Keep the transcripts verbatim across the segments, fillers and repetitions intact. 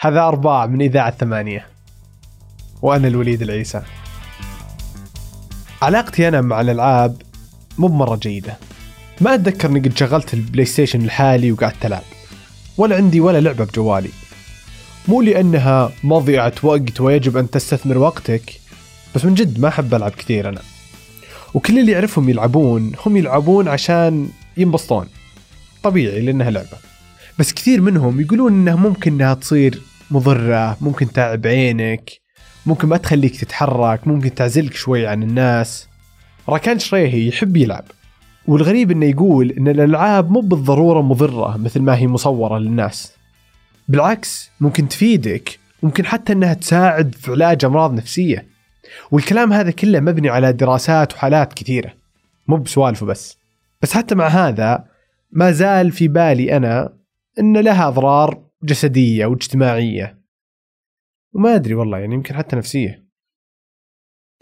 هذا أرباع من إذاعة ثمانية، وأنا الوليد العيسى. علاقتي أنا مع الألعاب مو بمرة جيدة. ما أتذكر أني قد شغلت البلاي ستيشن الحالي وقعدت ألعب، ولا عندي ولا لعبة بجوالي. مو لأنها مضيعة وقت ويجب أن تستثمر وقتك، بس من جد ما أحب ألعب كثير أنا، وكل اللي يعرفهم يلعبون هم يلعبون عشان ينبسطون، طبيعي لأنها لعبة. بس كثير منهم يقولون أنها ممكن أنها تصير مضرة، ممكن تعب عينك، ممكن ما تخليك تتحرك، ممكن تعزلك شوي عن الناس. راكان الشريهي يحب يلعب، والغريب أنه يقول أن الألعاب مو بالضرورة مضرة مثل ما هي مصورة للناس، بالعكس ممكن تفيدك، ممكن حتى أنها تساعد في علاج أمراض نفسية. والكلام هذا كله مبني على دراسات وحالات كثيرة، مو بسوالفه بس. بس حتى مع هذا ما زال في بالي أنا إن لها أضرار جسدية واجتماعية، وما أدري والله، يعني يمكن حتى نفسية.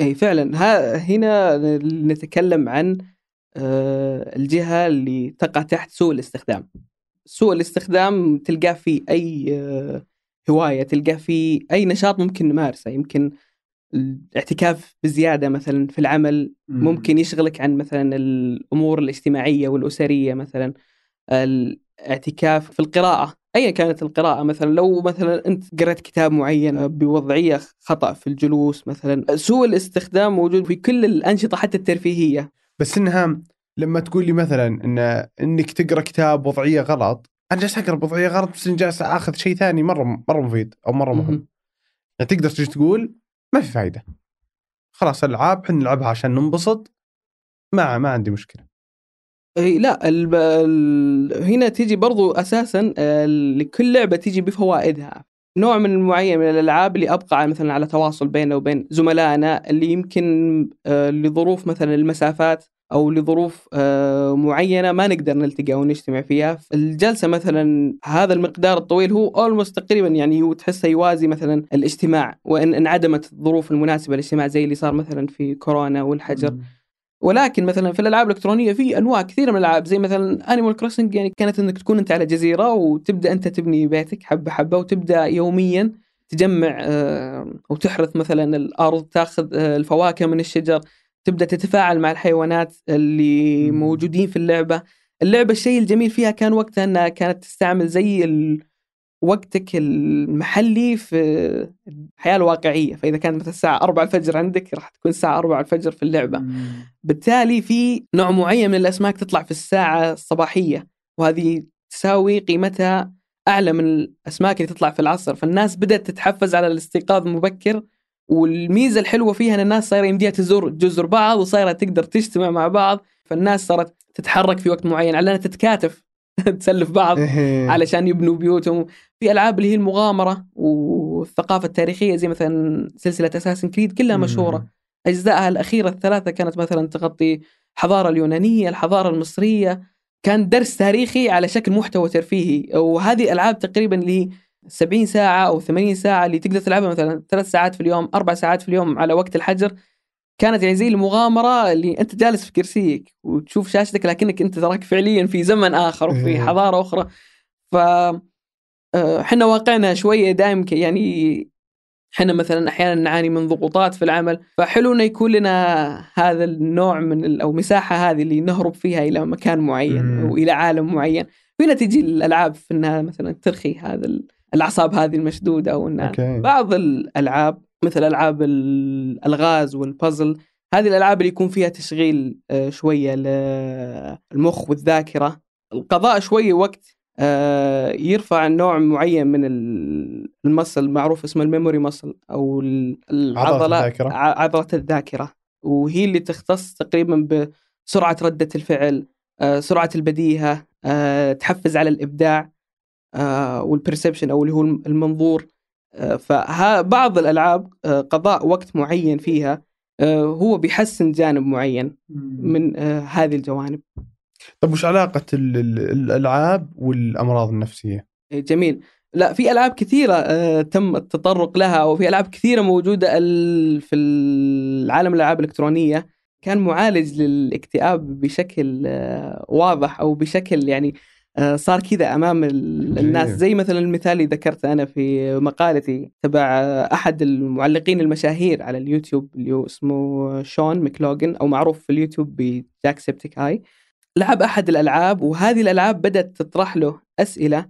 أي فعلا. ها هنا نتكلم عن الجهة اللي تقع تحت سوء الاستخدام. سوء الاستخدام تلقاه في أي هواية، تلقاه في أي نشاط ممكن نمارسه. يمكن الاعتكاف بزيادة مثلا في العمل ممكن يشغلك عن مثلا الأمور الاجتماعية والأسرية، مثلا الاعتكاف في القراءة أيا كانت القراءة. مثلا لو مثلا أنت قرأت كتاب معين بوضعية خطأ في الجلوس مثلا. سوء الاستخدام موجود في كل الأنشطة حتى الترفيهية. بس إنها لما تقول لي مثلا إن إنك تقرأ كتاب بوضعية غلط، أنا جالس أقرأ بوضعية غلط بس إن جالس أخذ شيء ثاني مرة مرة مفيد أو مرة مهم. يعني تقدر تجي تقول ما في فايدة، خلاص الألعاب حن نلعبها عشان ننبسط، ما ما عندي مشكلة. إيه لا ال ال هنا تيجي برضو أساسا لكل لعبة تيجي بفوائدها. نوع من معين من الألعاب اللي أبقى مثلا على تواصل بيننا وبين زملائنا، اللي يمكن لظروف مثلا المسافات أو لظروف معينة ما نقدر نلتقى ونجتمع فيها. الجلسة مثلا هذا المقدار الطويل هو almost تقريبا يعني تحسه يوازي مثلا الاجتماع، وإن انعدمت الظروف المناسبة للاجتماع زي اللي صار مثلا في كورونا والحجر. م- ولكن مثلا في الألعاب الإلكترونية في أنواع كثيرة من الألعاب، زي مثلا Animal Crossing، يعني كانت أنك تكون أنت على جزيرة وتبدأ أنت تبني بيتك حبة حبة، وتبدأ يوميا تجمع أو تحرث مثلا الأرض، تأخذ الفواكه من الشجر، تبدأ تتفاعل مع الحيوانات اللي موجودين في اللعبة. اللعبة الشيء الجميل فيها كان وقتها أنها كانت تستعمل زي وقتك المحلي في الحياة الواقعية. فإذا كانت مثلا الساعة أربعة الفجر عندك، راح تكون الساعة أربعة الفجر في اللعبة. بالتالي في نوع معين من الأسماك تطلع في الساعة الصباحية، وهذه تساوي قيمتها أعلى من الأسماك اللي تطلع في العصر. فالناس بدأت تتحفز على الاستيقاظ مبكر، والميزة الحلوة فيها أن الناس صار يمديها تزور جزر بعض، وصار تقدر تجتمع مع بعض. فالناس صارت تتحرك في وقت معين على أنها تتكاتف تسلف بعض علشان يبنوا بيوتهم. في ألعاب اللي هي المغامرة والثقافة التاريخية، زي مثلا سلسلة أساسنز كريد كلها مشهورة. أجزائها الأخيرة الثلاثة كانت مثلا تغطي الحضارة اليونانية، الحضارة المصرية، كان درس تاريخي على شكل محتوى ترفيهي. وهذه ألعاب تقريبا اللي سبعين ساعة أو ثمانين ساعة اللي تقدر تلعبها مثلا ثلاث ساعات في اليوم، أربع ساعات في اليوم على وقت الحجر، كانت يعني زي المغامرة اللي أنت جالس في كرسيك وتشوف شاشتك، لكنك أنت تراك فعليا في زمن آخر وفي حضارة أخرى. فحنا واقعنا شوية دائم يعني حنا مثلا أحيانا نعاني من ضغوطات في العمل، فحلو إنه يكون لنا هذا النوع من أو مساحة هذه اللي نهرب فيها إلى مكان معين وإلى عالم معين. وهنا تجي الألعاب في إنها مثلا ترخي هذا الأعصاب هذه المشدودة، أو إن بعض الألعاب مثل ألعاب الألغاز والبازل، هذه الألعاب اللي يكون فيها تشغيل شوية للمخ والذاكرة، القضاء شوية وقت يرفع نوع معين من المسل معروف اسمه الميموري مسل، أو العضلة الذاكرة. عضلة الذاكرة، وهي اللي تختص تقريبا بسرعة ردة الفعل، سرعة البديهة، تحفز على الإبداع، والبرسبشن أو اللي هو المنظور. فبعض الألعاب قضاء وقت معين فيها هو بيحسن جانب معين من هذه الجوانب. طب وش علاقة الألعاب والأمراض النفسية؟ جميل. لا في ألعاب كثيرة تم التطرق لها، وفي ألعاب كثيرة موجودة في العالم الألعاب الإلكترونية كان معالج للاكتئاب بشكل واضح أو بشكل يعني صار كذا أمام الناس. زي مثلا المثال اللي ذكرت أنا في مقالتي تبع أحد المعلقين المشاهير على اليوتيوب اللي اسمه شون مكلوجن أو معروف في اليوتيوب بجاكسبتيك هاي، لعب أحد الألعاب وهذه الألعاب بدأت تطرح له أسئلة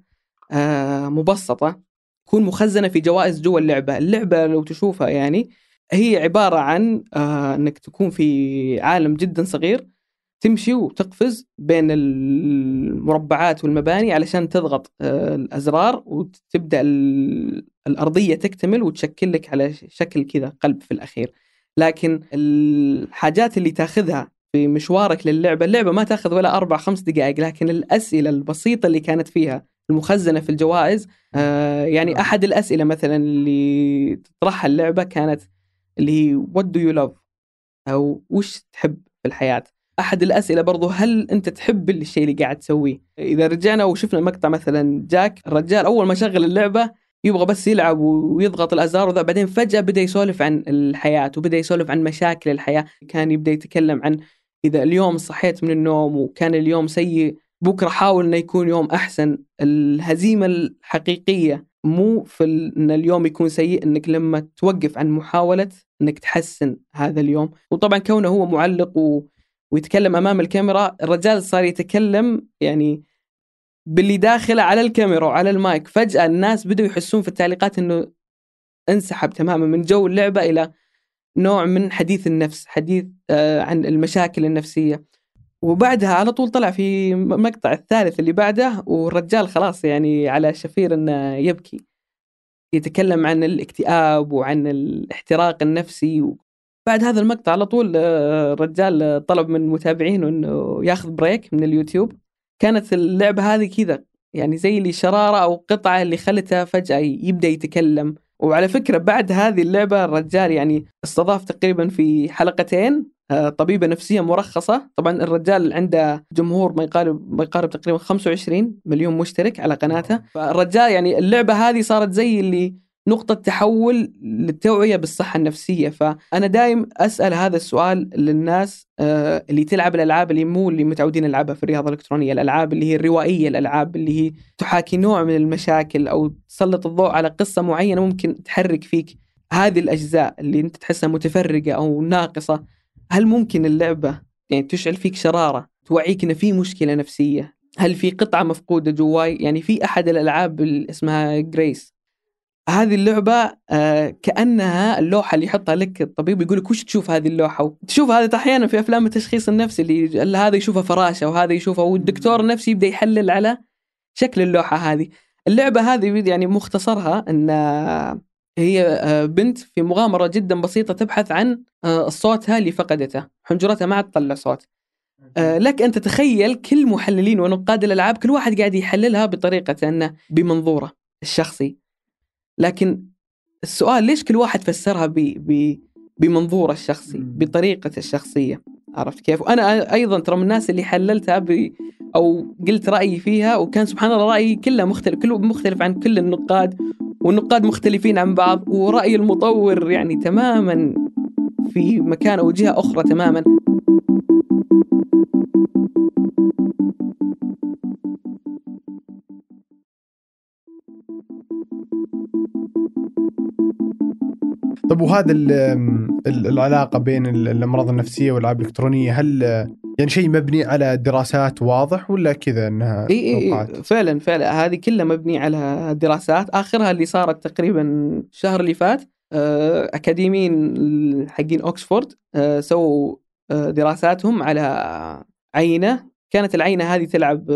مبسطة تكون مخزنة في جوائز جوا اللعبة. اللعبة لو تشوفها يعني هي عبارة عن أنك تكون في عالم جدا صغير تمشي وتقفز بين المربعات والمباني علشان تضغط الأزرار وتبدأ الأرضية تكتمل وتشكل لك على شكل كذا قلب في الأخير. لكن الحاجات اللي تاخذها في مشوارك للعبة، اللعبة ما تاخذ ولا أربع خمس دقائق، لكن الأسئلة البسيطة اللي كانت فيها المخزنة في الجوائز، يعني أحد الأسئلة مثلا اللي تطرحها اللعبة كانت اللي هي what do you love أو وش تحب في الحياة. أحد الأسئلة برضو هل أنت تحب الشيء اللي قاعد تسويه. إذا رجعنا وشفنا مقطع مثلا جاك، الرجال أول ما شغل اللعبة يبغى بس يلعب ويضغط الأزرار وذا، بعدين فجأة بدأ يسولف عن الحياة وبدأ يسولف عن مشاكل الحياة. كان يبدأ يتكلم عن إذا اليوم صحيت من النوم وكان اليوم سيء، بكرة حاول أنه يكون يوم أحسن. الهزيمة الحقيقية مو في أن اليوم يكون سيء، أنك لما توقف عن محاولة أنك تحسن هذا اليوم. وطبعا كونه هو معلق و ويتكلم أمام الكاميرا، الرجال صار يتكلم يعني باللي داخله على الكاميرا وعلى المايك. فجأة الناس بدأوا يحسون في التعليقات أنه انسحب تماما من جو اللعبة إلى نوع من حديث النفس، حديث آه عن المشاكل النفسية. وبعدها على طول طلع في مقطع الثالث اللي بعده والرجال خلاص يعني على شفير أنه يبكي، يتكلم عن الاكتئاب وعن الاحتراق النفسي. بعد هذا المقطع على طول الرجال طلب من متابعينه انه ياخذ بريك من اليوتيوب. كانت اللعبه هذه كذا يعني زي اللي شراره او قطعه اللي خلتها فجاه يبدا يتكلم. وعلى فكره بعد هذه اللعبه الرجال يعني استضاف تقريبا في حلقتين طبيبه نفسيه مرخصه. طبعا الرجال عنده جمهور ما يقارب ما يقارب تقريبا خمسة وعشرين مليون مشترك على قناته. فالرجال يعني اللعبه هذه صارت زي اللي نقطة تحول للتوعية بالصحة النفسية. فأنا دائم أسأل هذا السؤال للناس اللي تلعب الألعاب اللي مو اللي متعودين يلعبها في الرياضة الإلكترونية، الألعاب اللي هي الروائية، الألعاب اللي هي تحاكي نوع من المشاكل أو تسلط الضوء على قصة معينة ممكن تحرك فيك هذه الأجزاء اللي أنت تحسها متفرقة أو ناقصة. هل ممكن اللعبة يعني تشعل فيك شرارة، توعيك إن في مشكلة نفسية؟ هل في قطعة مفقودة جواي؟ يعني في أحد الألعاب اللي اسمها غريس، هذه اللعبة كأنها اللوحة اللي يحطها لك الطبيب يقول لك وش تشوف هذه اللوحة. تشوف هذا أحيانا في أفلام التشخيص النفسي اللي هذا يشوفها فراشة وهذا يشوفها، والدكتور النفسي يبدأ يحلل على شكل اللوحة هذه. اللعبة هذه يعني مختصرها أن هي بنت في مغامرة جدا بسيطة تبحث عن صوتها اللي فقدته، حنجرتها ما تطلع صوت. لك أن تتخيل كل محللين ونقاد الألعاب كل واحد قاعد يحللها بطريقة أنه بمنظوره الشخصي، لكن السؤال ليش كل واحد فسرها ب ب بمنظوره الشخصي بطريقة الشخصية؟ عرفت كيف؟ وأنا أيضا ترى من الناس اللي حللتها ب أو قلت رأيي فيها، وكان سبحان الله رأيي كله مختلف، كله مختلف عن كل النقاد، والنقاد مختلفين عن بعض، ورأي المطور يعني تماما في مكان أو جهة أخرى تماما. طب وهذا العلاقة بين الأمراض النفسية والألعاب الإلكترونية، هل يعني شيء مبني على دراسات واضح ولا كذا أنها توقعات؟ فعلا فعلا هذه كلها مبني على دراسات، آخرها اللي صارت تقريبا الشهر اللي فات. أكاديميين حقين أوكسفورد سووا دراساتهم على عينة، كانت العينة هذه تلعب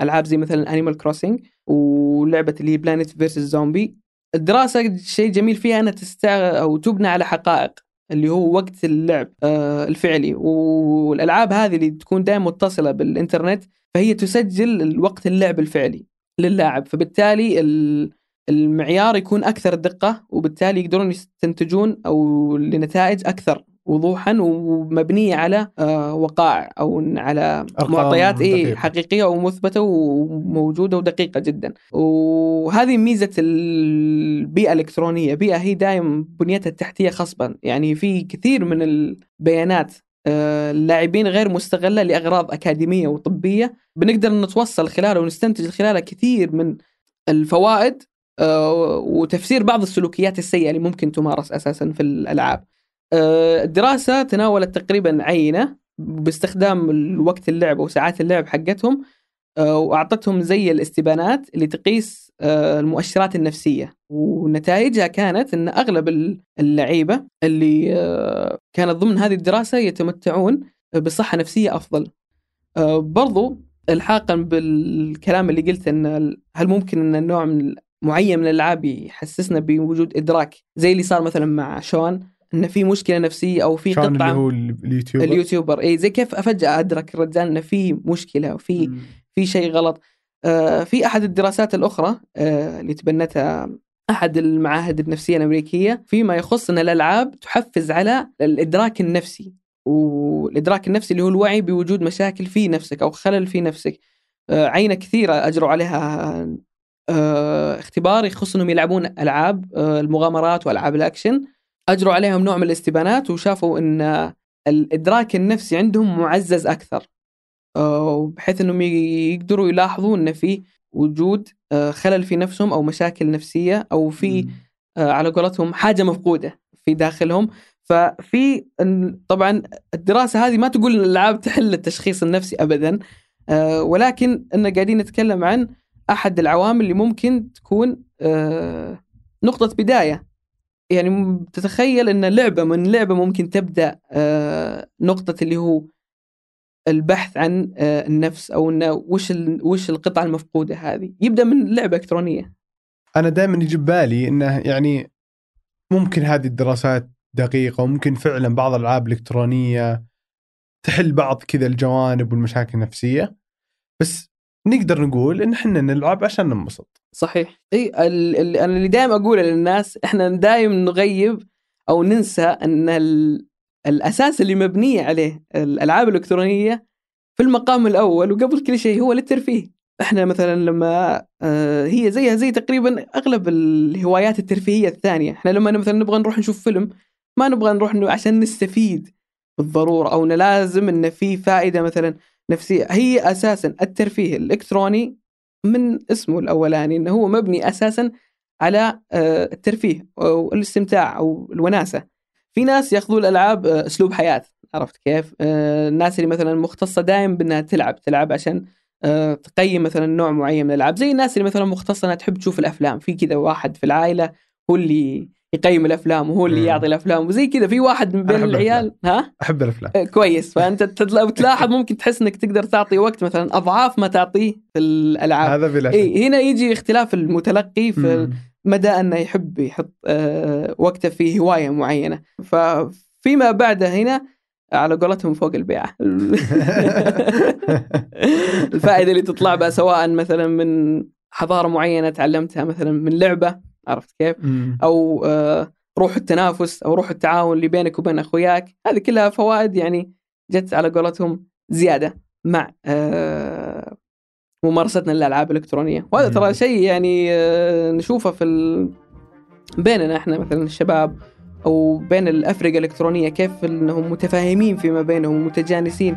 ألعاب زي مثلا Animal Crossing ولعبة اللي Planet versus Zombie. الدراسة شيء جميل فيها أنها تستع أو تبنى على حقائق اللي هو وقت اللعب الفعلي، والألعاب هذه اللي تكون دائما متصلة بالإنترنت فهي تسجل وقت اللعب الفعلي للاعب، فبالتالي المعيار يكون أكثر دقة، وبالتالي يقدرون يستنتجون أو لنتائج أكثر وضوحا ومبنية على وقائع أو على معطيات إيه حقيقية ومثبتة وموجودة ودقيقة جدا. وهذه ميزة البيئة الإلكترونية، بيئة هي دائما بنيتها التحتية خصبا، يعني في كثير من البيانات اللاعبين غير مستغلة لأغراض أكاديمية وطبية، بنقدر نتوصل خلاله ونستنتج خلاله كثير من الفوائد وتفسير بعض السلوكيات السيئة اللي ممكن تمارس أساساً في الألعاب. الدراسة تناولت تقريباً عينة باستخدام الوقت اللعب وساعات اللعب حقتهم، وأعطتهم زي الاستبانات اللي تقيس المؤشرات النفسية، ونتائجها كانت أن أغلب اللعيبة اللي كانت ضمن هذه الدراسة يتمتعون بصحة نفسية أفضل. برضو الحاقاً بالكلام اللي قلت، أن هل ممكن أن النوع من معين من الألعاب يحسسنا بوجود إدراك، زي اللي صار مثلاً مع شون، أن في مشكلة نفسية أو في قطعة اللي هو اليوتيوبر, اليوتيوبر. إيه زي كيف أفجأ أدرك الرجال أن في مشكلة وفي م. في شيء غلط. آه في أحد الدراسات الأخرى آه اللي تبنتها أحد المعاهد النفسية الأمريكية فيما يخص أن الألعاب تحفز على الإدراك النفسي، والإدراك النفسي اللي هو الوعي بوجود مشاكل في نفسك أو خلل في نفسك. آه عينة كثيرة أجروا عليها آه اختبار يخص أنهم يلعبون ألعاب آه المغامرات وألعاب الأكشن، أجروا عليهم نوع من الاستبانات وشافوا أن الإدراك النفسي عندهم معزز أكثر، بحيث أنهم يقدروا يلاحظوا أن في وجود خلل في نفسهم أو مشاكل نفسية أو في على قولتهم حاجة مفقودة في داخلهم. ففي طبعا الدراسة هذه ما تقول أن الألعاب تحل التشخيص النفسي أبدا، ولكن أننا قاعدين نتكلم عن أحد العوامل اللي ممكن تكون نقطة بداية. يعني تتخيل أن لعبة من لعبة ممكن تبدأ نقطة اللي هو البحث عن النفس، أو إنه وش وش القطعة المفقودة هذه، يبدأ من لعبة إلكترونية. أنا دائما يجي بالي إنه يعني ممكن هذه الدراسات دقيقة، وممكن فعلا بعض الألعاب الإلكترونية تحل بعض كذا الجوانب والمشاكل النفسية، بس نقدر نقول إن إحنا نلعب عشان ننبسط. صحيح. إيه ال أنا اللي دائما أقوله للناس، إحنا دائما نغيب أو ننسى إن ال الأساس اللي مبنية عليه الألعاب الإلكترونية في المقام الأول وقبل كل شيء هو للترفيه. إحنا مثلا لما هي زيها زي تقريبا أغلب الهوايات الترفيهية الثانية، إحنا لما مثلا نبغى نروح نشوف فيلم، ما نبغى نروح عشان نستفيد بالضرورة أو لازم إن في فائدة مثلا نفسية. هي أساسا الترفيه الإلكتروني من اسمه الأولاني إنه هو مبني أساسا على الترفيه أو الاستمتاع أو الوناسة. في ناس يأخذوا الألعاب أسلوب حياة، عرفت كيف؟ الناس اللي مثلا مختصة دائما بأنها تلعب تلعب عشان تقيم مثلا نوع معين من الألعاب، زي الناس اللي مثلا مختصة أنها تحب تشوف الأفلام، في كذا واحد في العائلة هو اللي يقيم الأفلام وهو اللي يعطي الأفلام وزي كذا. في واحد من بين العيال ها أحب الأفلام كويس، فأنت تلاحظ ممكن تحس أنك تقدر تعطي وقت مثلا أضعاف ما تعطيه في الألعاب. هذا بلا شك. إيه هنا يجي اختلاف المتلقي في ال... مدى أنه يحب يحط وقته في هواية معينة، ففيما بعد هنا على قولتهم فوق البيعة الفائدة اللي تطلع بها سواء مثلا من حضارة معينة تعلمتها مثلا من لعبة، عرفت كيف؟ أو روح التنافس أو روح التعاون اللي بينك وبين أخوياك، هذه كلها فوائد يعني جت على قولتهم زيادة مع ممارستنا للألعاب الإلكترونية. وهذا ترى شيء يعني نشوفه في ال... بيننا احنا مثلا الشباب أو بين الأفرقة الإلكترونية، كيف أنهم متفاهمين فيما بينهم ومتجانسين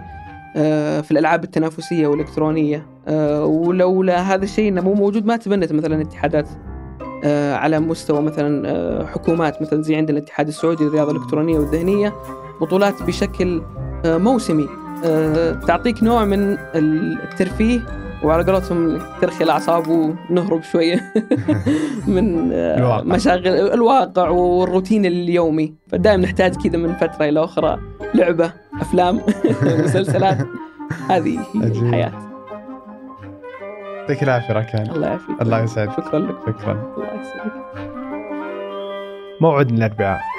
في الألعاب التنافسية والإلكترونية. ولولا هذا الشيء إنه مو موجود ما تبنت مثلا اتحادات على مستوى مثلا حكومات، مثلا زي عندنا الاتحاد السعودي للرياضة الإلكترونية والذهنية، بطولات بشكل موسمي تعطيك نوع من الترفيه وعلى قولتهم ترخي الأعصاب ونهرب شوية من مشاغل الواقع والروتين اليومي. فدائما نحتاج كذا من فترة إلى أخرى لعبة، أفلام، مسلسلات. هذه الحياة. يعطيك العافية راكان. الله يعافيك. الله يسعدك. شكرا لك. شكرا. الله يسعدك. موعد الأربعاء.